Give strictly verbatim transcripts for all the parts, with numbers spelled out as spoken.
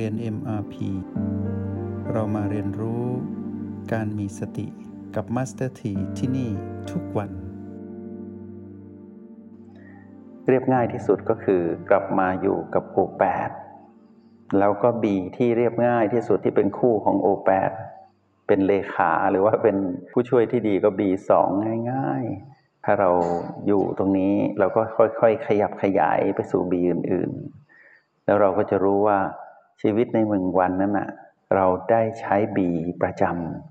เรียน เอ็ม อาร์ พี เรามาเรียนรู้การมีสติกับ Master T ที่นี่ทุกวันเรียบง่ายที่สุดก็คือกลับมาอยู่กับ โอ แปด แล้วก็ B ที่เรียบง่ายที่สุดที่เป็นคู่ของ โอ แปด เป็นเลขาหรือว่าเป็นผู้ช่วยที่ดีก็ บี สอง ง่ายๆถ้าเราอยู่ตรงนี้เราก็ค่อยๆขยับขยายไปสู่ B อื่นๆแล้วเราก็จะรู้ว่าชีวิตในหนึ่งวันนั้นน่ะเราได้ใช้ B ประจ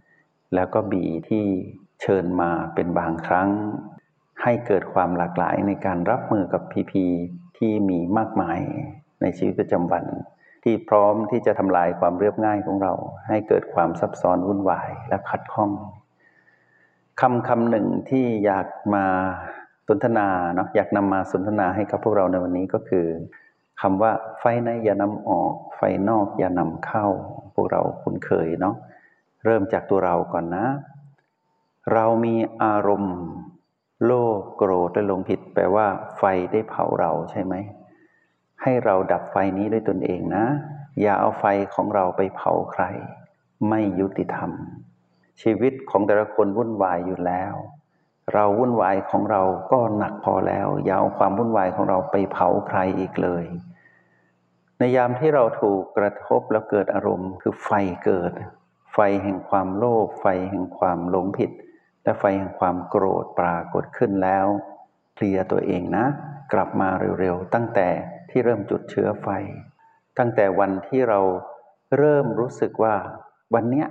ำแล้วก็ B ที่เชิญมาเป็นบางครั้งให้เกิดความหลากหลายในการรับมือกับ พี พี ที่มีมากมายในชีวิตประจำวันที่พร้อมที่จะทำลายความเรียบง่ายของเราให้เกิดความซับซ้อนวุ่นวายและขัดข้องคำคำหนึ่งที่อยากมาสนทนาเนาะอยากนำมาสนทนาให้กับพวกเราในวันนี้ก็คือคำว่าไฟในอย่านำออกไฟนอกอย่านำเข้าพวกเราคุ้นเคยเนาะเริ่มจากตัวเราก่อนนะเรามีอารมณ์โลภโกรธและหลงผิดแปลว่าไฟได้เผาเราใช่ไหมให้เราดับไฟนี้ด้วยตนเองนะอย่าเอาไฟของเราไปเผาใครไม่ยุติธรรมชีวิตของแต่ละคนวุ่นวายอยู่แล้วเราวุ่นวายของเราก็หนักพอแล้วอย่าเอาความวุ่นวายของเราไปเผาใครอีกเลยในยามที่เราถูกกระทบแล้วเกิดอารมณ์คือไฟเกิดไฟแห่งความโลภไฟแห่งความหลงผิดและไฟแห่งความโกรธปรากฏขึ้นแล้วเคลียร์ตัวเองนะกลับมาเร็วๆตั้งแต่ที่เริ่มจุดเชื้อไฟตั้งแต่วันที่เราเริ่มรู้สึกว่าวันเนี้ย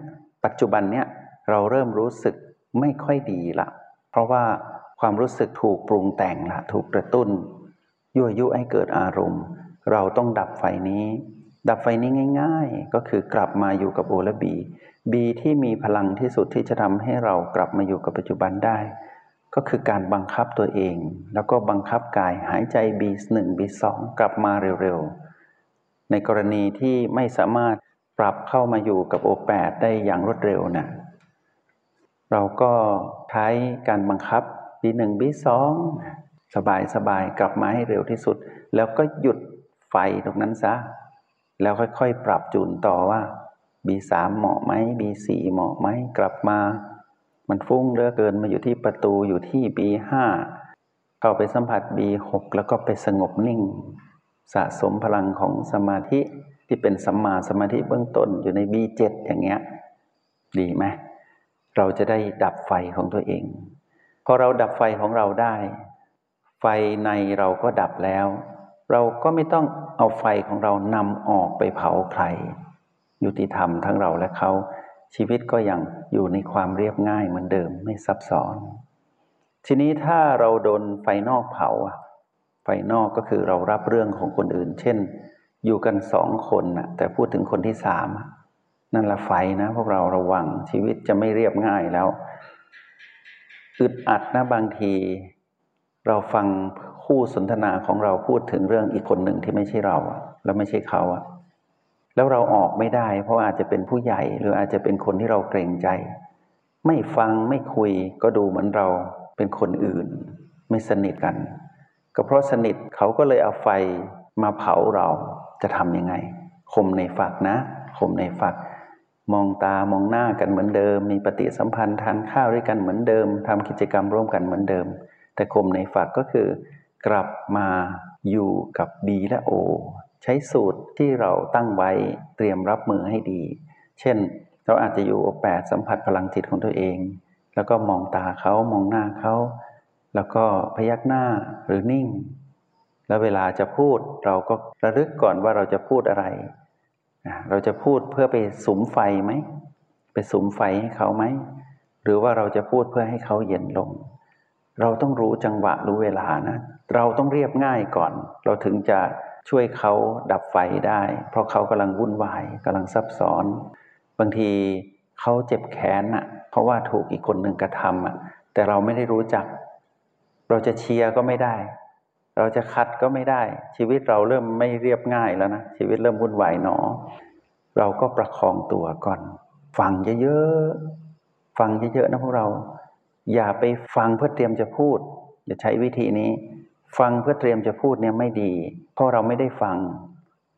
ปัจจุบันเนี้ยเราเริ่มรู้สึกไม่ค่อยดีละเพราะว่าความรู้สึกถูกปรุงแต่งละถูกกระตุ้นยั่วยุให้เกิดอารมณ์เราต้องดับไฟนี้ดับไฟนี้ง่ายๆก็คือกลับมาอยู่กับโอและบีบีที่มีพลังที่สุดที่จะทำให้เรากลับมาอยู่กับปัจจุบันได้ก็คือการบังคับตัวเองแล้วก็บังคับกายหายใจ บี หนึ่ง บี สอง กลับมาเร็วๆในกรณีที่ไม่สามารถปรับเข้ามาอยู่กับ โอ แปด ได้อย่างรวดเร็วนะเราก็ใช้การบังคับ บี หนึ่ง บี สอง สบายๆกลับมาให้เร็วที่สุดแล้วก็หยุดไฟตรงนั้นซะแล้วค่อยๆปรับจูนต่อว่า บี สาม เหมาะไหม บี สี่ เหมาะไหมกลับมามันฟุ้งเหลือเกินมาอยู่ที่ประตูอยู่ที่ บี ห้า เข้าไปสัมผัส บี หก แล้วก็ไปสงบนิ่งสะสมพลังของสมาธิที่เป็นสัมมาสมาธิเบื้องต้นอยู่ใน บี เจ็ด อย่างเงี้ยดีไหมเราจะได้ดับไฟของตัวเองพอเราดับไฟของเราได้ไฟในเราก็ดับแล้วเราก็ไม่ต้องเอาไฟของเรานำออกไปเผาใครยุติธรรมทั้งเราและเขาชีวิตก็ยังอยู่ในความเรียบง่ายเหมือนเดิมไม่ซับซ้อนทีนี้ถ้าเราโดนไฟนอกเผาอะไฟนอกก็คือเรารับเรื่องของคนอื่นเช่นอยู่กันสองคนนะแต่พูดถึงคนที่สามนั่นละไฟนะพวกเราระวังชีวิตจะไม่เรียบง่ายแล้วอึดอัดนะบางทีเราฟังคู่สนทนาของเราพูดถึงเรื่องอีกคนหนึ่งที่ไม่ใช่เราและไม่ใช่เขาแล้วเราออกไม่ได้เพราะอาจจะเป็นผู้ใหญ่หรืออาจจะเป็นคนที่เราเกรงใจไม่ฟังไม่คุยก็ดูเหมือนเราเป็นคนอื่นไม่สนิทกันก็เพราะสนิทเขาก็เลยเอาไฟมาเผาเราจะทำยังไงคมในฝักนะคมในฝักมองตามองหน้ากันเหมือนเดิมมีปฏิสัมพันธ์ทานข้าวด้วยกันเหมือนเดิมทำกิจกรรมร่วมกันเหมือนเดิมแต่คมในฝักก็คือกลับมาอยู่กับ B และ O ใช้สูตรที่เราตั้งไว้เตรียมรับมือให้ดีเช่นเราอาจจะอยู่ โอ แปด สัมผัสพลังจิตของตัวเองแล้วก็มองตาเขามองหน้าเขาแล้วก็พยักหน้าหรือนิ่งแล้วเวลาจะพูดเราก็ระลึกก่อนว่าเราจะพูดอะไรเราจะพูดเพื่อไปสุมไฟไหมไปสุมไฟให้เขาไหมหรือว่าเราจะพูดเพื่อให้เขาเย็นลงเราต้องรู้จังหวะรู้เวลานะเราต้องเรียบง่ายก่อนเราถึงจะช่วยเขาดับไฟได้เพราะเขากำลังวุ่นวายกำลังซับซ้อนบางทีเขาเจ็บแค้นอ่ะเพราะว่าถูกอีกคนหนึ่งกระทำอ่ะแต่เราไม่ได้รู้จักเราจะเชียร์ก็ไม่ได้เราจะคัดก็ไม่ได้ชีวิตเราเริ่มไม่เรียบง่ายแล้วนะชีวิตเริ่มวุ่นวายหนอเราก็ประคองตัวก่อนฟังเยอะๆฟังเยอะๆนะพวกเราอย่าไปฟังเพื่อเตรียมจะพูดอย่าใช้วิธีนี้ฟังเพื่อเตรียมจะพูดเนี่ยไม่ดีเพราะเราไม่ได้ฟัง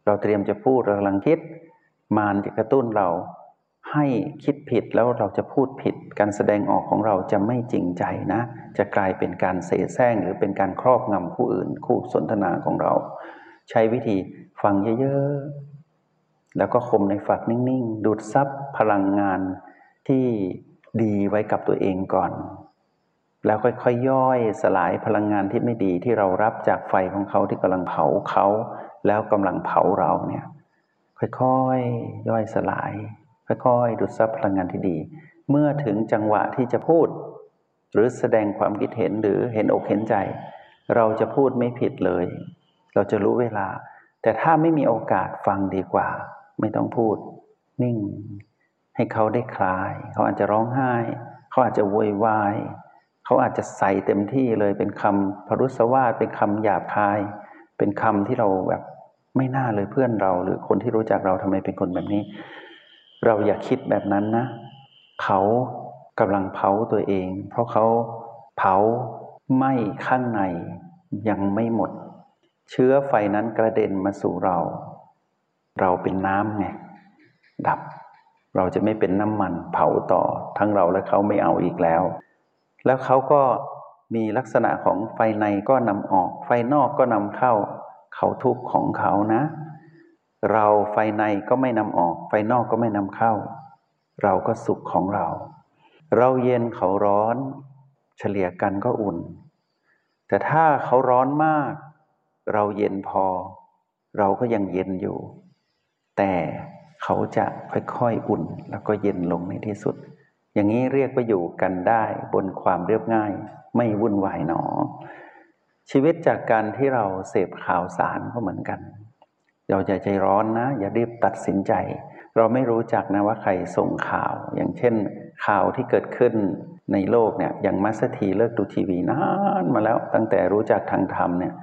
เราเตรียมจะพูดเรากำลังคิดมารจะกระตุ้นเราให้คิดผิดแล้วเราจะพูดผิดการแสดงออกของเราจะไม่จริงใจนะจะกลายเป็นการเสแสร้งหรือเป็นการครอบงำผู้อื่นคู่สนทนาของเราใช้วิธีฟังเยอะๆแล้วก็คมในฝักนิ่งๆดูดซับพลังงานที่ดีไว้กับตัวเองก่อนแล้วค่อยๆ ย, ย่อยสลายพลังงานที่ไม่ดีที่เรารับจากไฟของเขาที่กำลังเผาเขาแล้วกำลังเผาเราเนี่ยค่อยๆ ย, ย่อยสลายค่อยๆดูดซับพลังงานที่ดีเมื่อถึงจังหวะที่จะพูดหรือแสดงความคิดเห็นหรือเห็นอกเห็นใจเราจะพูดไม่ผิดเลยเราจะรู้เวลาแต่ถ้าไม่มีโอกาสฟังดีกว่าไม่ต้องพูดนิ่งให้เขาได้คลายเขาอาจจะร้องไห้เขาอาจจะโวยวายเขาอาจจะใส่เต็มที่เลยเป็นคำพรุสวาทเป็นคำหยาบคายเป็นคำที่เราแบบไม่น่าเลยเพื่อนเราหรือคนที่รู้จักเราทำไมเป็นคนแบบนี้เราอย่าคิดแบบนั้นนะเขากำลังเผาตัวเองเพราะเขาเผาไหม้ข้างในยังไม่หมดเชื้อไฟนั้นกระเด็นมาสู่เราเราเป็นน้ำไงดับเราจะไม่เป็นน้ำมันเผาต่อทั้งเราและเขาไม่เอาอีกแล้วแล้วเขาก็มีลักษณะของไฟในก็นำออกไฟนอกก็นำเข้าเขาทุกข์ของเขานะเราไฟในก็ไม่นำออกไฟนอกก็ไม่นำเข้าเราก็สุขของเราเราเย็นเขาร้อนเฉลี่ยกันก็อุ่นแต่ถ้าเขาร้อนมากเราเย็นพอเราก็ยังเย็นอยู่แต่เขาจะค่อยๆอุ่นแล้วก็เย็นลงในที่สุดอย่างนี้เรียกว่าอยู่กันได้บนความเรียบง่ายไม่วุ่นวายหนอชีวิตจากการที่เราเสพข่าวสารก็เหมือนกันเราอย่าใจร้อนนะอย่ารีบตัดสินใจเราไม่รู้จักนะว่าใครส่งข่าวอย่างเช่นข่าวที่เกิดขึ้นในโลกเนี่ยอย่างมัสถีเลิกดูทีวีนานมาแล้วตั้งแต่รู้จักทางธรรมเนี่ย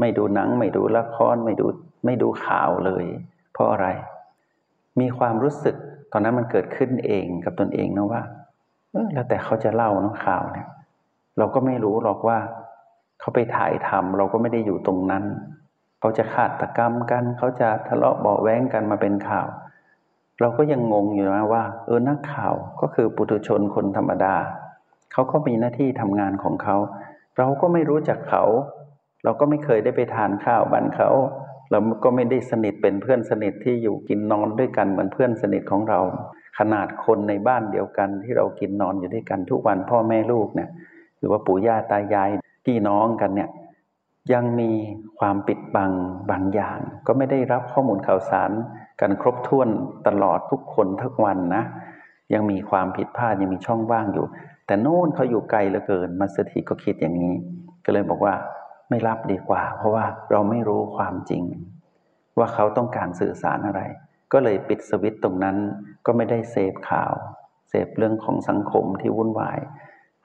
ไม่ดูหนังไม่ดูละครไม่ดูไม่ดูข่าวเลยเพราะอะไรมีความรู้สึกตอนนั้นมันเกิดขึ้นเองกับตนเองนะว่าเออแล้วแต่เขาจะเล่าเนาะข่าวเนี่ยเราก็ไม่รู้หรอกว่าเขาไปถ่ายทำเราก็ไม่ได้อยู่ตรงนั้นเขาจะฆาตกรรมกันเขาจะทะเลาะเบาะแว้งกันมาเป็นข่าวเราก็ยังงงอยู่นะว่าเออนักข่าวก็คือปุถุชนคนธรรมดาเขาก็มีหน้าที่ทำงานของเขาเราก็ไม่รู้จักเขาเราก็ไม่เคยได้ไปทานข้าวบ้านเขาเราก็ไม่ได้สนิทเป็นเพื่อนสนิทที่อยู่กินนอนด้วยกันเหมือนเพื่อนสนิทของเราขนาดคนในบ้านเดียวกันที่เรากินนอนอยู่ด้วยกันทุกวันพ่อแม่ลูกเนี่ยหรือว่าปู่ย่าตายายพี่น้องกันเนี่ยยังมีความปิดบังบางอย่างก็ไม่ได้รับข้อมูลข่าวสารกันครบถ้วนตลอดทุกคนทุกวันนะยังมีความผิดพลาดยังมีช่องว่างอยู่แต่โน่นเขาอยู่ไกลเหลือเกินมัสถีก็คิดอย่างนี้ก็เลยบอกว่าไม่รับดีกว่าเพราะว่าเราไม่รู้ความจริงว่าเขาต้องการสื่อสารอะไรก็เลยปิดสวิตช์ตรงนั้นก็ไม่ได้เสพข่าวเสพเรื่องของสังคมที่วุ่นวาย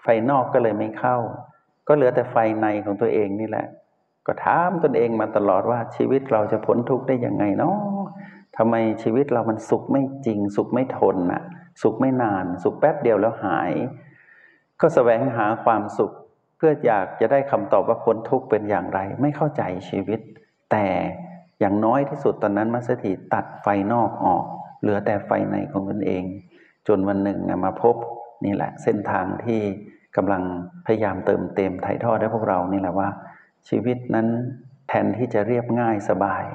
ไฟนอกก็เลยไม่เข้าก็เหลือแต่ไฟในของตัวเองนี่แหละก็ถามตนเองมาตลอดว่าชีวิตเราจะพ้นทุกข์ได้ยังไงเนาะทำไมชีวิตเรามันสุขไม่จริงสุขไม่ทนน่ะสุขไม่นานสุขแป๊บเดียวแล้วหายก็แสวงหาความสุขเพื่ออยากจะได้คำตอบว่าพ้นทุกข์เป็นอย่างไรไม่เข้าใจชีวิตแต่อย่างน้อยที่สุดตอนนั้นมัสถีตัดไฟนอกออกเหลือแต่ไฟในของตนเองจนวันหนึ่งนะมาพบนี่แหละเส้นทางที่กำลังพยายามเติมเต็มถ่ายทอดให้พวกเรานี่แหละว่าชีวิตนั้นแทนที่จะเรียบง่ายสบาย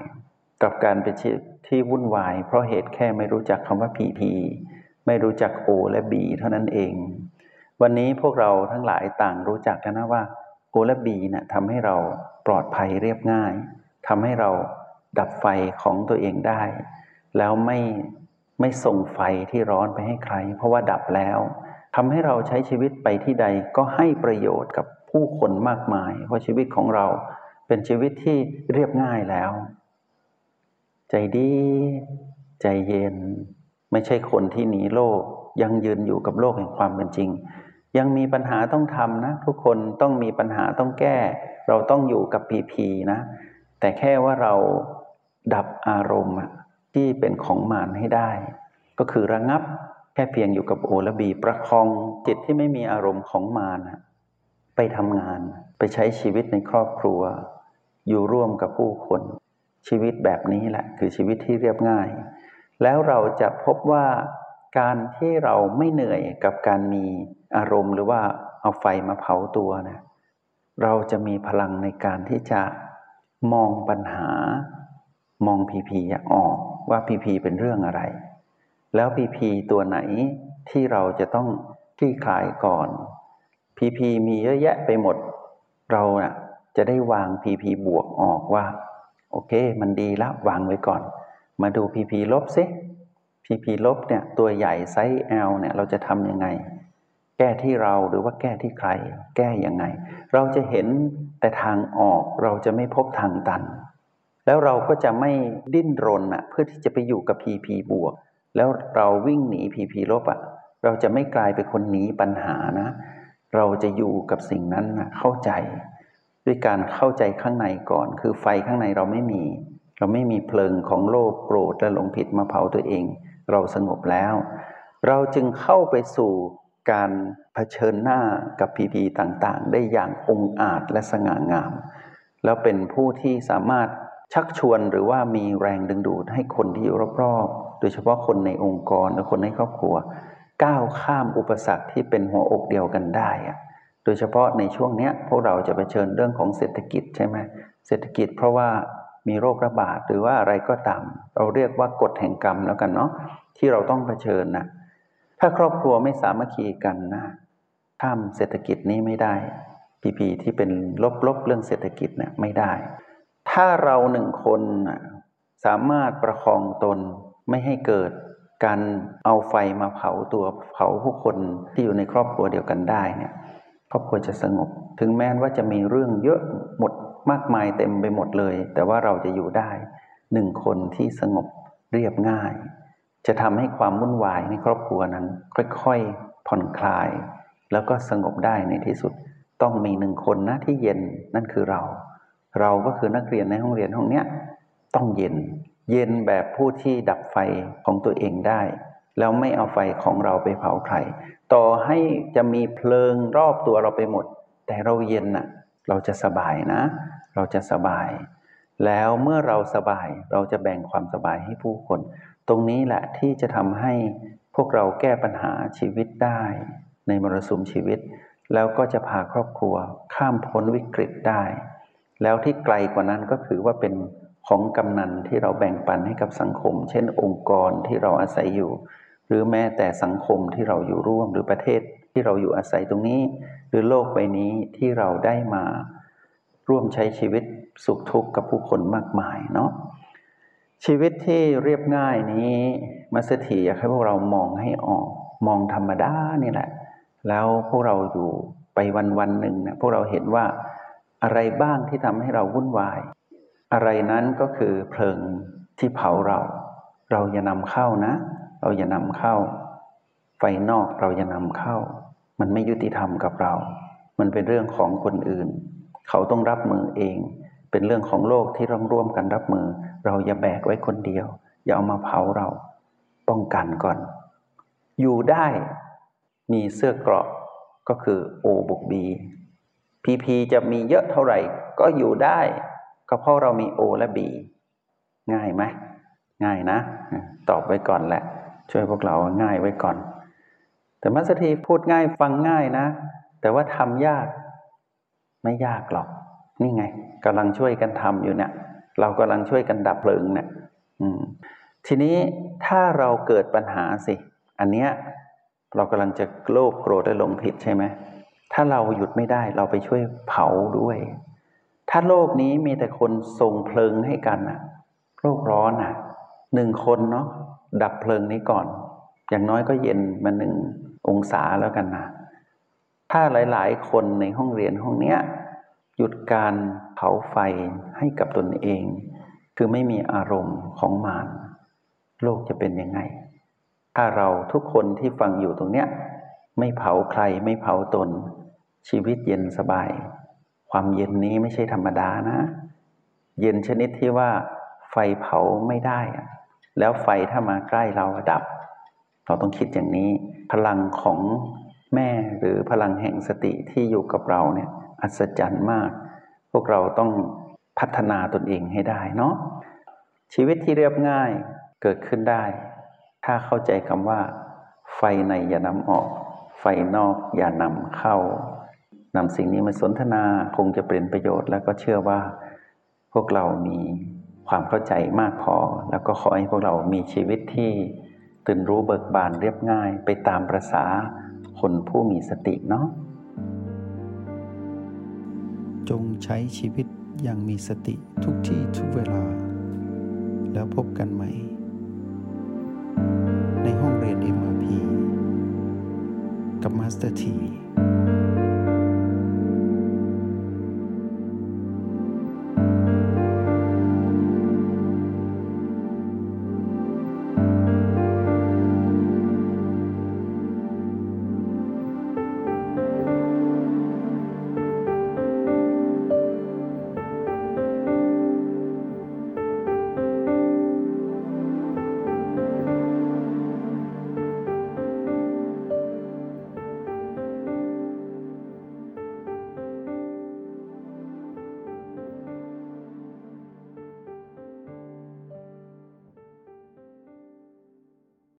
กับการเป็นชีวิตที่วุ่นวายเพราะเหตุแค่ไม่รู้จักคำว่า พี พี ไม่รู้จัก O และ B เท่านั้นเองวันนี้พวกเราทั้งหลายต่างรู้จักกันนะว่า O และ B เนี่ยทำให้เราปลอดภัยเรียบง่ายทำให้เราดับไฟของตัวเองได้แล้วไม่ไม่ส่งไฟที่ร้อนไปให้ใครเพราะว่าดับแล้วทำให้เราใช้ชีวิตไปที่ใดก็ให้ประโยชน์กับผู้คนมากมายเพราะชีวิตของเราเป็นชีวิตที่เรียบง่ายแล้วใจดีใจเย็นไม่ใช่คนที่หนีโลกยังยืนอยู่กับโลกแห่งความเป็นจริงยังมีปัญหาต้องทำนะทุกคนต้องมีปัญหาต้องแก้เราต้องอยู่กับพีพีนะแต่แค่ว่าเราดับอารมณ์ที่เป็นของมารให้ได้ก็คือระงับแค่เพียงอยู่กับโอและบีประคองจิตที่ไม่มีอารมณ์ของมารไปทำงานไปใช้ชีวิตในครอบครัวอยู่ร่วมกับผู้คน ชีวิตแบบนี้แหละคือชีวิตที่เรียบง่ายแล้วเราจะพบว่าการที่เราไม่เหนื่อยกับการมีอารมณ์หรือว่าเอาไฟมาเผาตัวนะเราจะมีพลังในการที่จะมองปัญหามองพีพีออกว่าพีพีเป็นเรื่องอะไรแล้วพีพีตัวไหนที่เราจะต้องคลี่คลายก่อนพีพีมีเยอะแยะไปหมดเราน่ะจะได้วางพีพีบวกออกว่าโอเคมันดีละวางไว้ก่อนมาดูพีพีลบสิพีพีลบเนี่ยตัวใหญ่ไซส์ แอล เนี่ยเราจะทำยังไงแก้ที่เราหรือว่าแก้ที่ใครแก้ยังไงเราจะเห็นแต่ทางออกเราจะไม่พบทางตันแล้วเราก็จะไม่ดิ้นรนอ่ะเพื่อที่จะไปอยู่กับ พี พี บวกแล้วเราวิ่งหนี พี พี ลบอ่ะเราจะไม่กลายเป็นคนหนีปัญหานะเราจะอยู่กับสิ่งนั้นนะเข้าใจด้วยการเข้าใจข้างในก่อนคือไฟข้างในเราไม่มีเราไม่มีเพลิงของโลภโกรธและหลงผิดมาเผาตัวเองเราสงบแล้วเราจึงเข้าไปสู่การเผชิญหน้ากับ พี พี ต่างๆได้อย่างองอาจและสง่างามแล้วเป็นผู้ที่สามารถชักชวนหรือว่ามีแรงดึงดูดให้คนที่อยู่รอบๆโดยเฉพาะคนในองค์กรและคนในครอบครัวก้าวข้ามอุปสรรคที่เป็นหัวอกเดียวกันได้โดยเฉพาะในช่วงเนี้ยพวกเราจะเผชิญเรื่องของเศรษฐกิจใช่ไหมเศรษฐกิจเพราะว่ามีโรคระบาดหรือว่าอะไรก็ตามเราเรียกว่ากฎแห่งกรรมแล้วกันเนาะที่เราต้องเผชิญนะถ้าครอบครัวไม่สามัคคีกันนะข้ามเศรษฐกิจนี้ไม่ได้พีพีที่เป็นลบๆเรื่องเศรษฐกิจเนี่ยไม่ได้ถ้าเราหนึ่งคนสามารถประคองตนไม่ให้เกิดการเอาไฟมาเผาตัวเผาผู้คนที่อยู่ในครอบครัวเดียวกันได้เนี่ยครอบครัวจะสงบถึงแม้ว่าจะมีเรื่องเยอะหมดมากมายเต็มไปหมดเลยแต่ว่าเราจะอยู่ได้หนึ่งคนที่สงบเรียบง่ายจะทำให้ความวุ่นวายในครอบครัวนั้นค่อยๆผ่อนคลายแล้วก็สงบได้ในที่สุดต้องมีหนึ่งคนนะที่เย็นนั่นคือเราเราก็คือนักเรียนในห้องเรียนห้องเนี้ยต้องเย็นเย็นแบบผู้ที่ดับไฟของตัวเองได้แล้วไม่เอาไฟของเราไปเผาใครต่อให้จะมีเพลิงรอบตัวเราไปหมดแต่เราเย็นน่ะเราจะสบายนะเราจะสบายแล้วเมื่อเราสบายเราจะแบ่งความสบายให้ผู้คนตรงนี้แหละที่จะทำให้พวกเราแก้ปัญหาชีวิตได้ในมรสุมชีวิตแล้วก็จะพาครอบครัวข้ามพ้นวิกฤตได้แล้วที่ไกลกว่านั้นก็คือว่าเป็นของกำนันที่เราแบ่งปันให้กับสังคมเช่นองค์กรที่เราอาศัยอยู่หรือแม้แต่สังคมที่เราอยู่ร่วมหรือประเทศที่เราอยู่อาศัยตรงนี้หรือโลกใบนี้ที่เราได้มาร่วมใช้ชีวิตสุขทุกข์กับผู้คนมากมายเนาะชีวิตที่เรียบง่ายนี้มัสถีอยากให้พวกเรามองให้ออกมองธรรมดานี่แหละแล้วพวกเราอยู่ไปวันวันหนึ่งเนี่ยพวกเราเห็นว่าอะไรบ้างที่ทำให้เราวุ่นวายอะไรนั้นก็คือเพลิงที่เผาเราเราอย่านำเข้านะเราอย่านำเข้าไฟนอกเราอย่านำเข้ามันไม่ยุติธรรมกับเรามันเป็นเรื่องของคนอื่นเขาต้องรับมือเองเป็นเรื่องของโลกที่ต้องร่วมกันรับมือเราอย่าแบกไว้คนเดียวอย่าเอามาเผาเราป้องกันก่อนอยู่ได้มีเสื้อเกราะก็คือ O บวก B พีพีจะมีเยอะเท่าไหร่ก็อยู่ได้ก็เพราะเรามี O และ B ง่ายไหมง่ายนะตอบไว้ก่อนแหละช่วยพวกเราง่ายไว้ก่อนแต่มัสถีพูดง่ายฟังง่ายนะแต่ว่าทำยากไม่ยากหรอกนี่ไงกำลังช่วยกันทำอยู่เนี่ยเรากำลังช่วยกันดับเพลิงเนี่ยทีนี้ถ้าเราเกิดปัญหาสิอันเนี้ยเรากำลังจะโลภโกรธและหลงผิดใช่ไหมถ้าเราหยุดไม่ได้เราไปช่วยเผาด้วยถ้าโลกนี้มีแต่คนส่งเพลิงให้กันนะโลกร้อนนะหนึ่งคนเนาะดับเพลิงนี้ก่อนอย่างน้อยก็เย็นมาหนึ่งองศาแล้วกันนะถ้าหลายๆคนในห้องเรียนห้องเนี้ยหยุดการเผาไฟให้กับตนเองคือไม่มีอารมณ์ของมารโลกจะเป็นยังไงถ้าเราทุกคนที่ฟังอยู่ตรงเนี้ยไม่เผาใครไม่เผาตนชีวิตเย็นสบายความเย็นนี้ไม่ใช่ธรรมดานะเย็นชนิดที่ว่าไฟเผาไม่ได้แล้วไฟถ้ามาใกล้เราดับเราต้องคิดอย่างนี้พลังของแม่หรือพลังแห่งสติที่อยู่กับเราเนี่ยอัศจรรย์มากพวกเราต้องพัฒนาตนเองให้ได้เนาะ ชีวิตที่เรียบง่ายเกิดขึ้นได้ถ้าเข้าใจคำว่าไฟในอย่านำออกไฟนอกอย่านำเข้านำสิ่งนี้มาสนทนาคงจะเป็นประโยชน์แล้วก็เชื่อว่าพวกเรามีความเข้าใจมากพอแล้วก็ขอให้พวกเรามีชีวิตที่ตื่นรู้เบิกบานเรียบง่ายไปตามประสาคนผู้มีสติเนาะจงใช้ชีวิตอย่างมีสติทุกที่ทุกเวลาแล้วพบกันใหม่ในห้องเรียน เอ็ม อาร์ พี กับมาสเตอร์ ที